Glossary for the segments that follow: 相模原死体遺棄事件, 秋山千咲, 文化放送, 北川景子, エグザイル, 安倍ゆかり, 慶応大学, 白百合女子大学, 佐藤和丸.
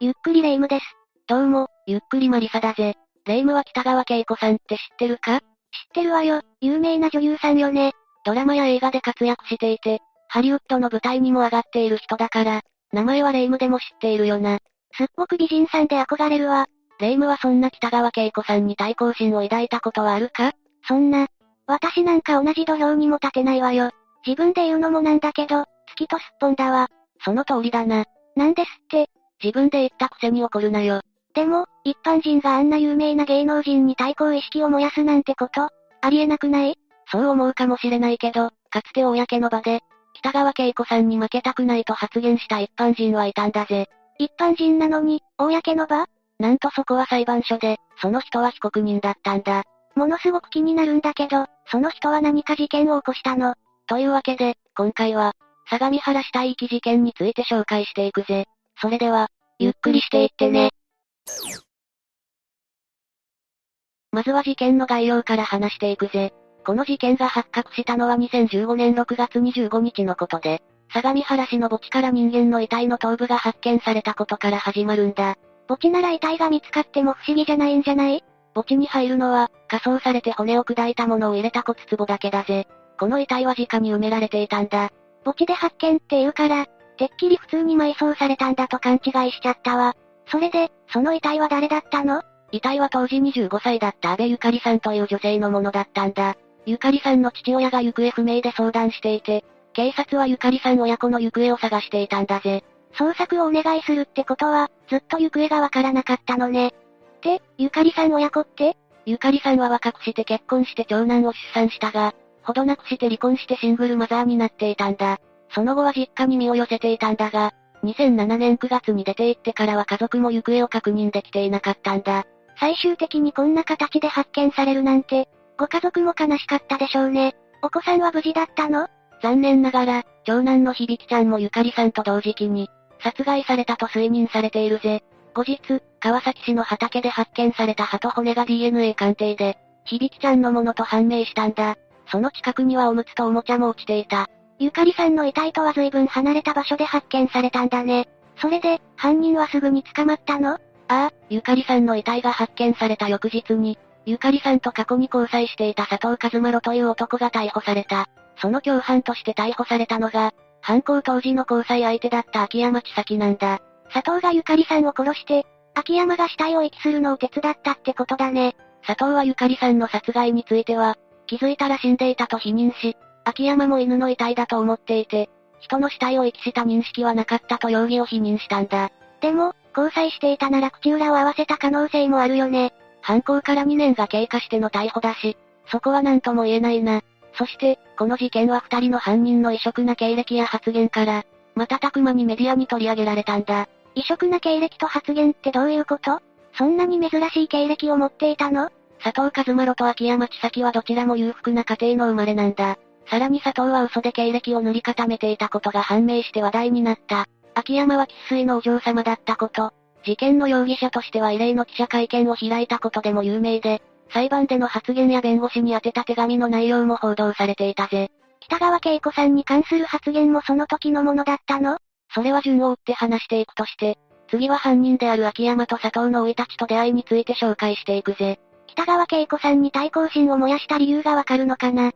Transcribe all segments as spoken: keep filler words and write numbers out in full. ゆっくり霊夢です。どうも、ゆっくりマリサだぜ。霊夢は北川景子さんって知ってるか？知ってるわよ、有名な女優さんよね。ドラマや映画で活躍していて、ハリウッドの舞台にも上がっている人だから、名前は霊夢でも知っているよな。すっごく美人さんで憧れるわ。霊夢はそんな北川景子さんに対抗心を抱いたことはあるか？そんな、私なんか同じ土俵にも立てないわよ。自分で言うのもなんだけど、月とすっぽんだわ。その通りだな。なんですって。自分で言ったくせに怒るなよ。でも、一般人があんな有名な芸能人に対抗意識を燃やすなんてこと、ありえなくない？そう思うかもしれないけど、かつて公の場で、北川景子さんに負けたくないと発言した一般人はいたんだぜ。一般人なのに、公の場？なんとそこは裁判所で、その人は被告人だったんだ。ものすごく気になるんだけど、その人は何か事件を起こしたの？というわけで、今回は、相模原死体遺棄事件について紹介していくぜ。それでは、ゆっくりしていってね。まずは事件の概要から話していくぜ。この事件が発覚したのはにせんじゅうごねんろくがつにじゅうごにちのことで、相模原市の墓地から人間の遺体の頭部が発見されたことから始まるんだ。墓地なら遺体が見つかっても不思議じゃないんじゃない？墓地に入るのは、火葬されて骨を砕いたものを入れた骨壺だけだぜ。この遺体は直に埋められていたんだ。墓地で発見っていうから、てっきり普通に埋葬されたんだと勘違いしちゃったわ。それで、その遺体は誰だったの？遺体は当時にじゅうごさいだった安倍ゆかりさんという女性のものだったんだ。ゆかりさんの父親が行方不明で相談していて、警察はゆかりさん親子の行方を探していたんだぜ。捜索をお願いするってことは、ずっと行方がわからなかったのね。って、ゆかりさん親子って？ゆかりさんは若くして結婚して長男を出産したが、ほどなくして離婚してシングルマザーになっていたんだ。その後は実家に身を寄せていたんだが、にせんななねんくがつに出て行ってからは家族も行方を確認できていなかったんだ。最終的にこんな形で発見されるなんて、ご家族も悲しかったでしょうね。お子さんは無事だったの？残念ながら、長男の響ちゃんもゆかりさんと同時期に、殺害されたと推認されているぜ。後日、川崎市の畑で発見された歯と骨が ディーエヌエー 鑑定で、響ちゃんのものと判明したんだ。その近くにはおむつとおもちゃも落ちていた。ゆかりさんの遺体とは随分離れた場所で発見されたんだね。それで、犯人はすぐに捕まったの？ああ、ゆかりさんの遺体が発見された翌日に、ゆかりさんと過去に交際していた佐藤和丸という男が逮捕された。その共犯として逮捕されたのが、犯行当時の交際相手だった秋山千咲なんだ。佐藤がゆかりさんを殺して、秋山が死体を遺棄するのを手伝ったってことだね。佐藤はゆかりさんの殺害については、気づいたら死んでいたと否認し、秋山も犬の遺体だと思っていて、人の死体を遺棄した認識はなかったと容疑を否認したんだ。でも、交際していたなら口裏を合わせた可能性もあるよね。犯行からにねんが経過しての逮捕だし、そこはなんとも言えないな。そして、この事件はふたりの犯人の異色な経歴や発言から、瞬く間にメディアに取り上げられたんだ。異色な経歴と発言ってどういうこと？そんなに珍しい経歴を持っていたの？佐藤和丸と秋山千咲はどちらも裕福な家庭の生まれなんだ。さらに佐藤は嘘で経歴を塗り固めていたことが判明して話題になった。秋山は生粋のお嬢様だったこと、事件の容疑者としては異例の記者会見を開いたことでも有名で、裁判での発言や弁護士に宛てた手紙の内容も報道されていたぜ。北川景子さんに関する発言もその時のものだったの？それは順を追って話していくとして、次は犯人である秋山と佐藤の生い立ちと出会いについて紹介していくぜ。北川景子さんに対抗心を燃やした理由がわかるのかな？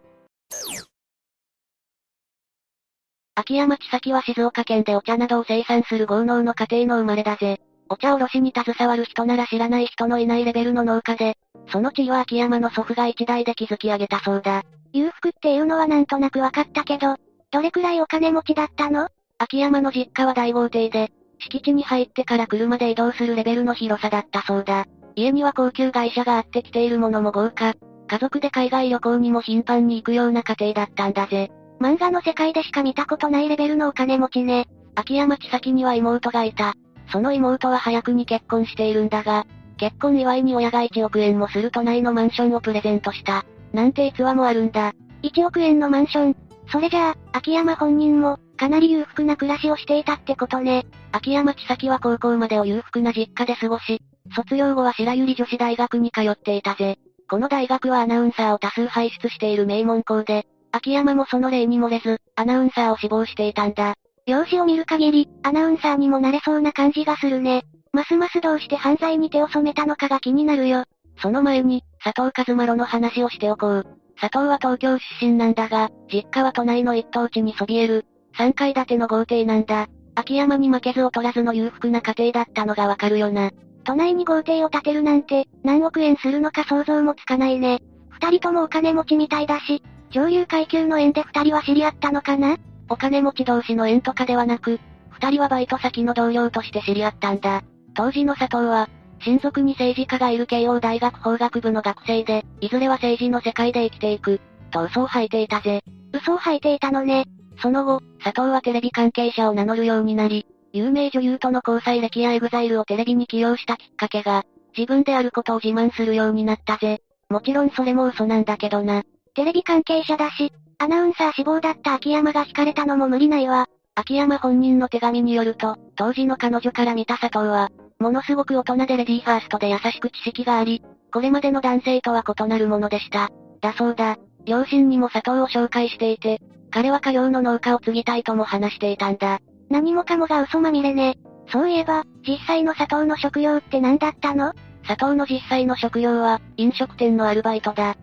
秋山千咲は静岡県でお茶などを生産する豪農の家庭の生まれだぜ。お茶卸に携わる人なら知らない人のいないレベルの農家で、その地位は秋山の祖父が一代で築き上げたそうだ。裕福っていうのはなんとなくわかったけど、どれくらいお金持ちだったの？秋山の実家は大豪邸で、敷地に入ってから車で移動するレベルの広さだったそうだ。家には高級外車があって着ているものも豪華、家族で海外旅行にも頻繁に行くような家庭だったんだぜ。漫画の世界でしか見たことないレベルのお金持ちね。秋山千咲には妹がいた。その妹は早くに結婚しているんだが、結婚祝いに親がいちおくえんもする都内のマンションをプレゼントした。なんて逸話もあるんだ。いちおくえんのマンション。それじゃあ、秋山本人も、かなり裕福な暮らしをしていたってことね。秋山千咲は高校までを裕福な実家で過ごし、卒業後は白百合女子大学に通っていたぜ。この大学はアナウンサーを多数輩出している名門校で、秋山もその例に漏れず、アナウンサーを志望していたんだ。容姿を見る限り、アナウンサーにもなれそうな感じがするね。ますますどうして犯罪に手を染めたのかが気になるよ。その前に、佐藤一麿の話をしておこう。佐藤は東京出身なんだが、実家は都内の一等地にそびえる、さんかい建ての豪邸なんだ。秋山に負けず劣らずの裕福な家庭だったのがわかるよな。都内に豪邸を建てるなんて、何億円するのか想像もつかないね。二人ともお金持ちみたいだし、上流階級の縁で二人は知り合ったのかな？お金持ち同士の縁とかではなく、二人はバイト先の同僚として知り合ったんだ。当時の佐藤は、親族に政治家がいる慶応大学法学部の学生で、いずれは政治の世界で生きていく、と嘘を吐いていたぜ。嘘を吐いていたのね。その後、佐藤はテレビ関係者を名乗るようになり、有名女優との交際歴やエグザイルをテレビに起用したきっかけが、自分であることを自慢するようになったぜ。もちろんそれも嘘なんだけどな。テレビ関係者だし、アナウンサー志望だった秋山が惹かれたのも無理ないわ。秋山本人の手紙によると、当時の彼女から見た佐藤は、ものすごく大人でレディーファーストで優しく知識があり、これまでの男性とは異なるものでした。だそうだ。両親にも佐藤を紹介していて、彼は家業の農家を継ぎたいとも話していたんだ。何もかもが嘘まみれね。そういえば、実際の佐藤の職業って何だったの？佐藤の実際の職業は、飲食店のアルバイトだ。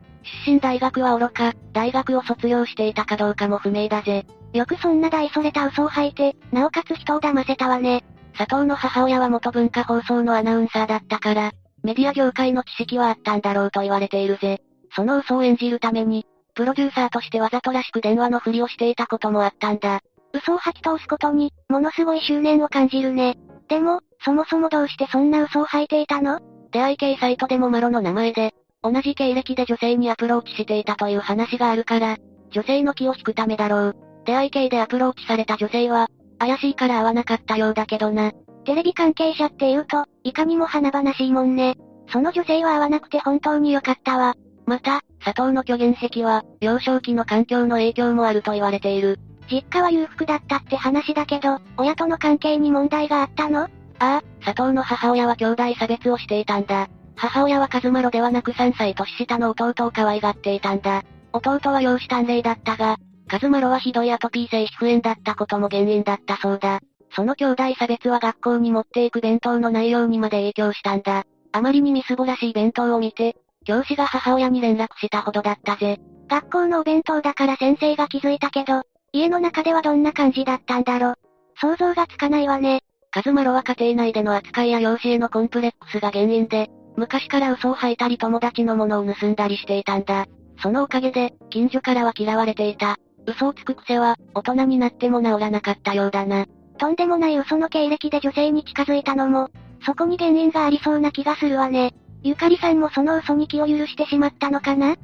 出身大学は愚か、大学を卒業していたかどうかも不明だぜ。よくそんな大それた嘘を吐いて、なおかつ人を騙せたわね。佐藤の母親は元文化放送のアナウンサーだったから、メディア業界の知識はあったんだろうと言われているぜ。その嘘を演じるために、プロデューサーとしてわざとらしく電話のふりをしていたこともあったんだ。嘘を吐き通すことに、ものすごい執念を感じるね。でも、そもそもどうしてそんな嘘を吐いていたの？出会い系サイトでもマロの名前で、同じ経歴で女性にアプローチしていたという話があるから、女性の気を引くためだろう。出会い系でアプローチされた女性は、怪しいから会わなかったようだけどな。テレビ関係者って言うと、いかにも華々しいもんね。その女性は会わなくて本当に良かったわ。また、佐藤の虚言癖は、幼少期の環境の影響もあると言われている。実家は裕福だったって話だけど、親との関係に問題があったの？ああ、佐藤の母親は兄弟差別をしていたんだ。母親は一麿ではなくさんさい年下の弟を可愛がっていたんだ。弟は容姿端麗だったが、一麿はひどいアトピー性皮膚炎だったことも原因だったそうだ。その兄弟差別は学校に持っていく弁当の内容にまで影響したんだ。あまりにみすぼらしい弁当を見て、教師が母親に連絡したほどだったぜ。学校のお弁当だから先生が気づいたけど、家の中ではどんな感じだったんだろう。想像がつかないわね。一麿は家庭内での扱いや容姿へのコンプレックスが原因で、昔から嘘を吐いたり友達のものを盗んだりしていたんだ。そのおかげで、近所からは嫌われていた。嘘をつく癖は、大人になっても治らなかったようだな。とんでもない嘘の経歴で女性に近づいたのも、そこに原因がありそうな気がするわね。ゆかりさんもその嘘に気を許してしまったのかな？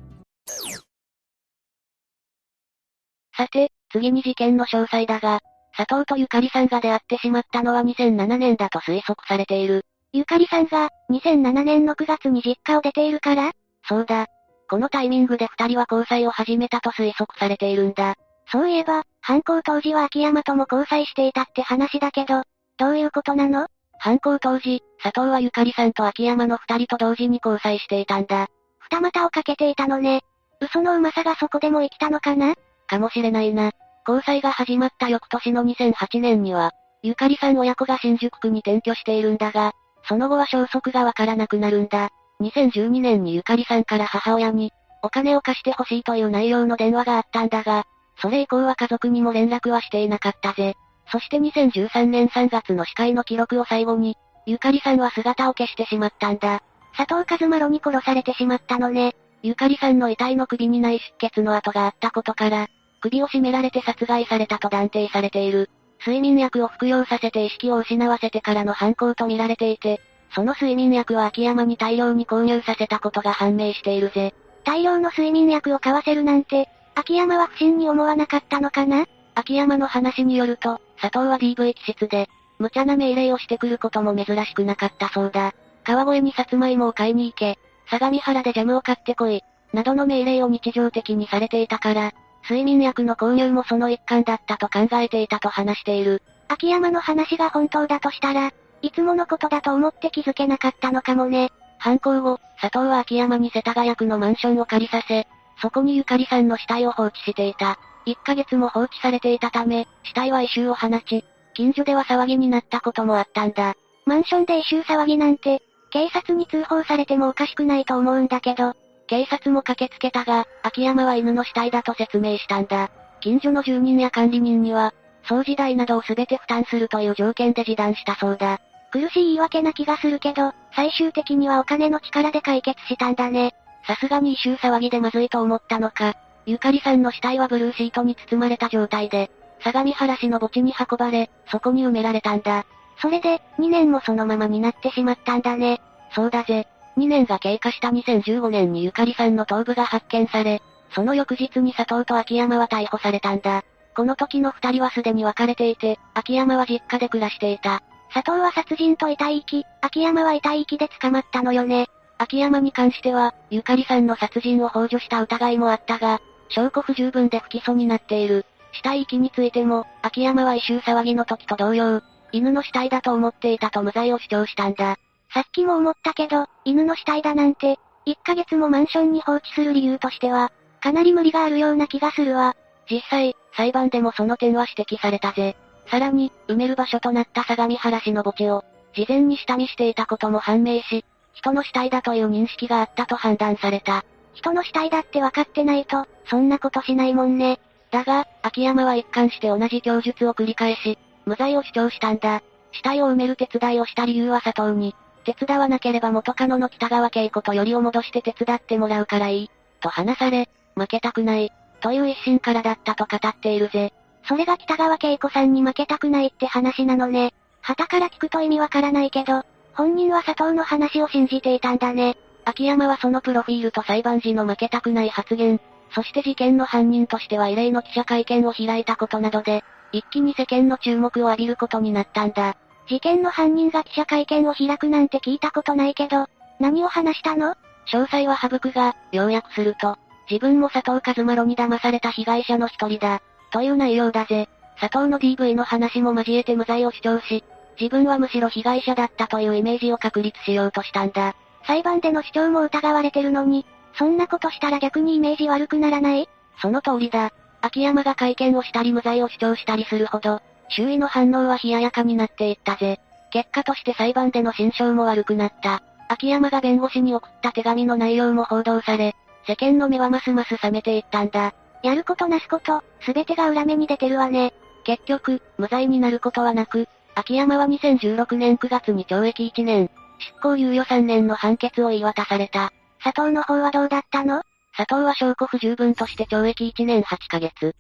さて、次に事件の詳細だが、佐藤とゆかりさんが出会ってしまったのはにせんななねんだと推測されている。ゆかりさんが、にせんななねんのくがつに実家を出ているから？そうだ。このタイミングで二人は交際を始めたと推測されているんだ。そういえば、犯行当時は秋山とも交際していたって話だけど、どういうことなの？犯行当時、佐藤はゆかりさんと秋山の二人と同時に交際していたんだ。二股をかけていたのね。嘘のうまさがそこでも生きたのかな？かもしれないな。交際が始まった翌年のにせんはちねんには、ゆかりさん親子が新宿区に転居しているんだが、その後は消息がわからなくなるんだ。にせんじゅうにねんにゆかりさんから母親に、お金を貸してほしいという内容の電話があったんだが、それ以降は家族にも連絡はしていなかったぜ。そしてにせんじゅうさんねんさんがつの司会の記録を最後に、ゆかりさんは姿を消してしまったんだ。佐藤一麿に殺されてしまったのね。ゆかりさんの遺体の首に内出血の跡があったことから、首を絞められて殺害されたと断定されている。睡眠薬を服用させて意識を失わせてからの犯行と見られていて、その睡眠薬は秋山に大量に購入させたことが判明しているぜ。大量の睡眠薬を買わせるなんて、秋山は不審に思わなかったのかな？秋山の話によると、佐藤は ディーブイ 気質で、無茶な命令をしてくることも珍しくなかったそうだ。川越にさつまいもを買いに行け、相模原でジャムを買ってこい、などの命令を日常的にされていたから、睡眠薬の購入もその一環だったと考えていたと話している。秋山の話が本当だとしたら、いつものことだと思って気づけなかったのかもね。犯行後、佐藤は秋山に世田谷区のマンションを借りさせ、そこにゆかりさんの死体を放置していた。いっかげつも放置されていたため、死体は異臭を放ち、近所では騒ぎになったこともあったんだ。マンションで異臭騒ぎなんて、警察に通報されてもおかしくないと思うんだけど。警察も駆けつけたが、秋山は犬の死体だと説明したんだ。近所の住人や管理人には、掃除代などを全て負担するという条件で示談したそうだ。苦しい言い訳な気がするけど、最終的にはお金の力で解決したんだね。さすがに異臭騒ぎでまずいと思ったのか、ゆかりさんの死体はブルーシートに包まれた状態で、相模原市の墓地に運ばれ、そこに埋められたんだ。それで、にねんもそのままになってしまったんだね。そうだぜ。にねんが経過したにせんじゅうごねんにゆかりさんの頭部が発見され、その翌日に佐藤と秋山は逮捕されたんだ。この時の二人はすでに別れていて、秋山は実家で暮らしていた。佐藤は殺人と遺体遺棄、秋山は遺体遺棄で捕まったのよね。秋山に関しては、ゆかりさんの殺人を幇助した疑いもあったが、証拠不十分で不起訴になっている。死体遺棄についても、秋山は異臭騒ぎの時と同様、犬の死体だと思っていたと無罪を主張したんだ。さっきも思ったけど、犬の死体だなんて、いっかげつもマンションに放置する理由としては、かなり無理があるような気がするわ。実際、裁判でもその点は指摘されたぜ。さらに、埋める場所となった相模原市の墓地を、事前に下見していたことも判明し、人の死体だという認識があったと判断された。人の死体だって分かってないと、そんなことしないもんね。だが、秋山は一貫して同じ供述を繰り返し、無罪を主張したんだ。死体を埋める手伝いをした理由は佐藤に、手伝わなければ元カノの北川景子とよりを戻して手伝ってもらうからいい、と話され、負けたくない、という一心からだったと語っているぜ。それが北川景子さんに負けたくないって話なのね。旗から聞くと意味わからないけど、本人は佐藤の話を信じていたんだね。秋山はそのプロフィールと裁判時の負けたくない発言、そして事件の犯人としては異例の記者会見を開いたことなどで、一気に世間の注目を浴びることになったんだ。事件の犯人が記者会見を開くなんて聞いたことないけど、何を話したの？詳細は省くが、要約すると、自分も佐藤和真呂に騙された被害者の一人だ、という内容だぜ。佐藤の ディーブイ の話も交えて無罪を主張し、自分はむしろ被害者だったというイメージを確立しようとしたんだ。裁判での主張も疑われてるのに、そんなことしたら逆にイメージ悪くならない？その通りだ。秋山が会見をしたり無罪を主張したりするほど、周囲の反応は冷ややかになっていったぜ。結果として裁判での心証も悪くなった。秋山が弁護士に送った手紙の内容も報道され、世間の目はますます冷めていったんだ。やることなすこと、すべてが裏目に出てるわね。結局、無罪になることはなく、秋山はにせんじゅうろくねんくがつに懲役いちねん、執行猶予さんねんの判決を言い渡された。佐藤の方はどうだったの？佐藤は証拠不十分として懲役いちねんはちかげつ。執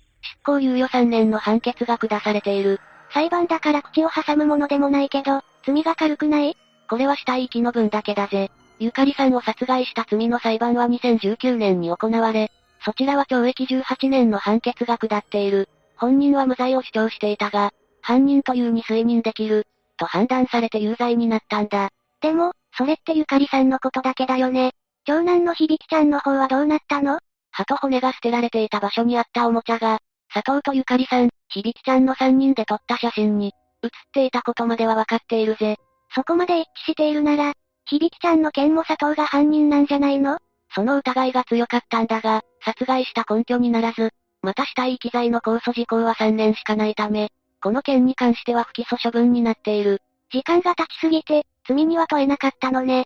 行猶予さんねんの判決が下されている。裁判だから口を挟むものでもないけど、罪が軽くない？これは死体遺棄の分だけだぜ。ゆかりさんを殺害した罪の裁判はにせんじゅうきゅうねんに行われ、そちらは懲役じゅうはちねんの判決が下っている。本人は無罪を主張していたが、犯人というに推認できる、と判断されて有罪になったんだ。でも、それってゆかりさんのことだけだよね。長男の響ちゃんの方はどうなったの？歯と骨が捨てられていた場所にあったおもちゃが、佐藤とゆかりさん、響ちゃんのさんにんで撮った写真に、写っていたことまではわかっているぜ。そこまで一致しているなら、響ちゃんの件も佐藤が犯人なんじゃないの？その疑いが強かったんだが、殺害した根拠にならず、また死体遺棄罪の控訴時効はさんねんしかないため、この件に関しては不起訴処分になっている。時間が経ちすぎて、罪には問えなかったのね。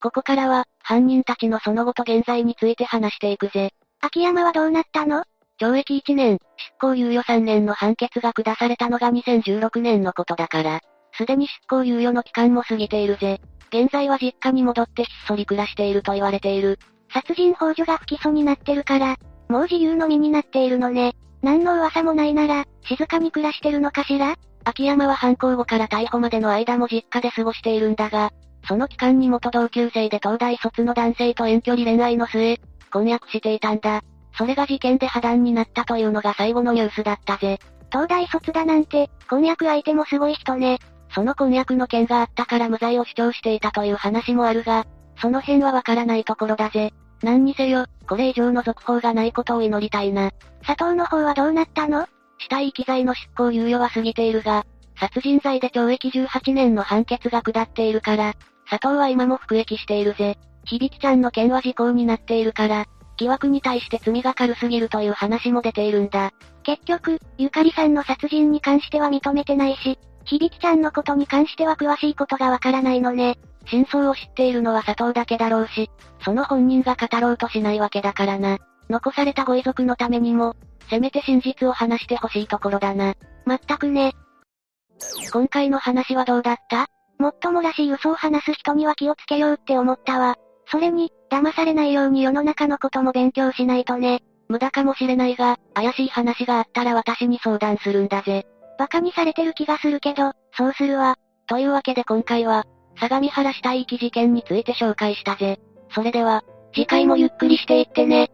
ここからは、犯人たちのその後と現在について話していくぜ。秋山はどうなったの？懲役いちねん、執行猶予さんねんの判決が下されたのがにせんじゅうろくねんのことだから、すでに執行猶予の期間も過ぎているぜ。現在は実家に戻ってひっそり暮らしていると言われている。殺人幇助が不起訴になってるから、もう自由の身になっているのね。何の噂もないなら、静かに暮らしてるのかしら？秋山は犯行後から逮捕までの間も実家で過ごしているんだが、その期間に元同級生で東大卒の男性と遠距離恋愛の末、婚約していたんだ。それが事件で破談になったというのが最後のニュースだったぜ。東大卒だなんて、婚約相手もすごい人ね。その婚約の件があったから無罪を主張していたという話もあるが、その辺はわからないところだぜ。何にせよ、これ以上の続報がないことを祈りたいな。佐藤の方はどうなったの？死体遺棄罪の執行猶予は過ぎているが、殺人罪で懲役じゅうはちねんの判決が下っているから、佐藤は今も服役しているぜ。響ちゃんの件は時効になっているから、疑惑に対して罪が軽すぎるという話も出ているんだ。結局、ゆかりさんの殺人に関しては認めてないし、響ちゃんのことに関しては詳しいことがわからないのね。真相を知っているのは佐藤だけだろうし、その本人が語ろうとしないわけだからな。残されたご遺族のためにも、せめて真実を話してほしいところだな。まったくね。今回の話はどうだった？もっともらしい嘘を話す人には気をつけようって思ったわ。それに、騙されないように世の中のことも勉強しないとね。無駄かもしれないが、怪しい話があったら私に相談するんだぜ。バカにされてる気がするけど、そうするわ。というわけで今回は、相模原死体遺棄事件について紹介したぜ。それでは、次回もゆっくりしていってね。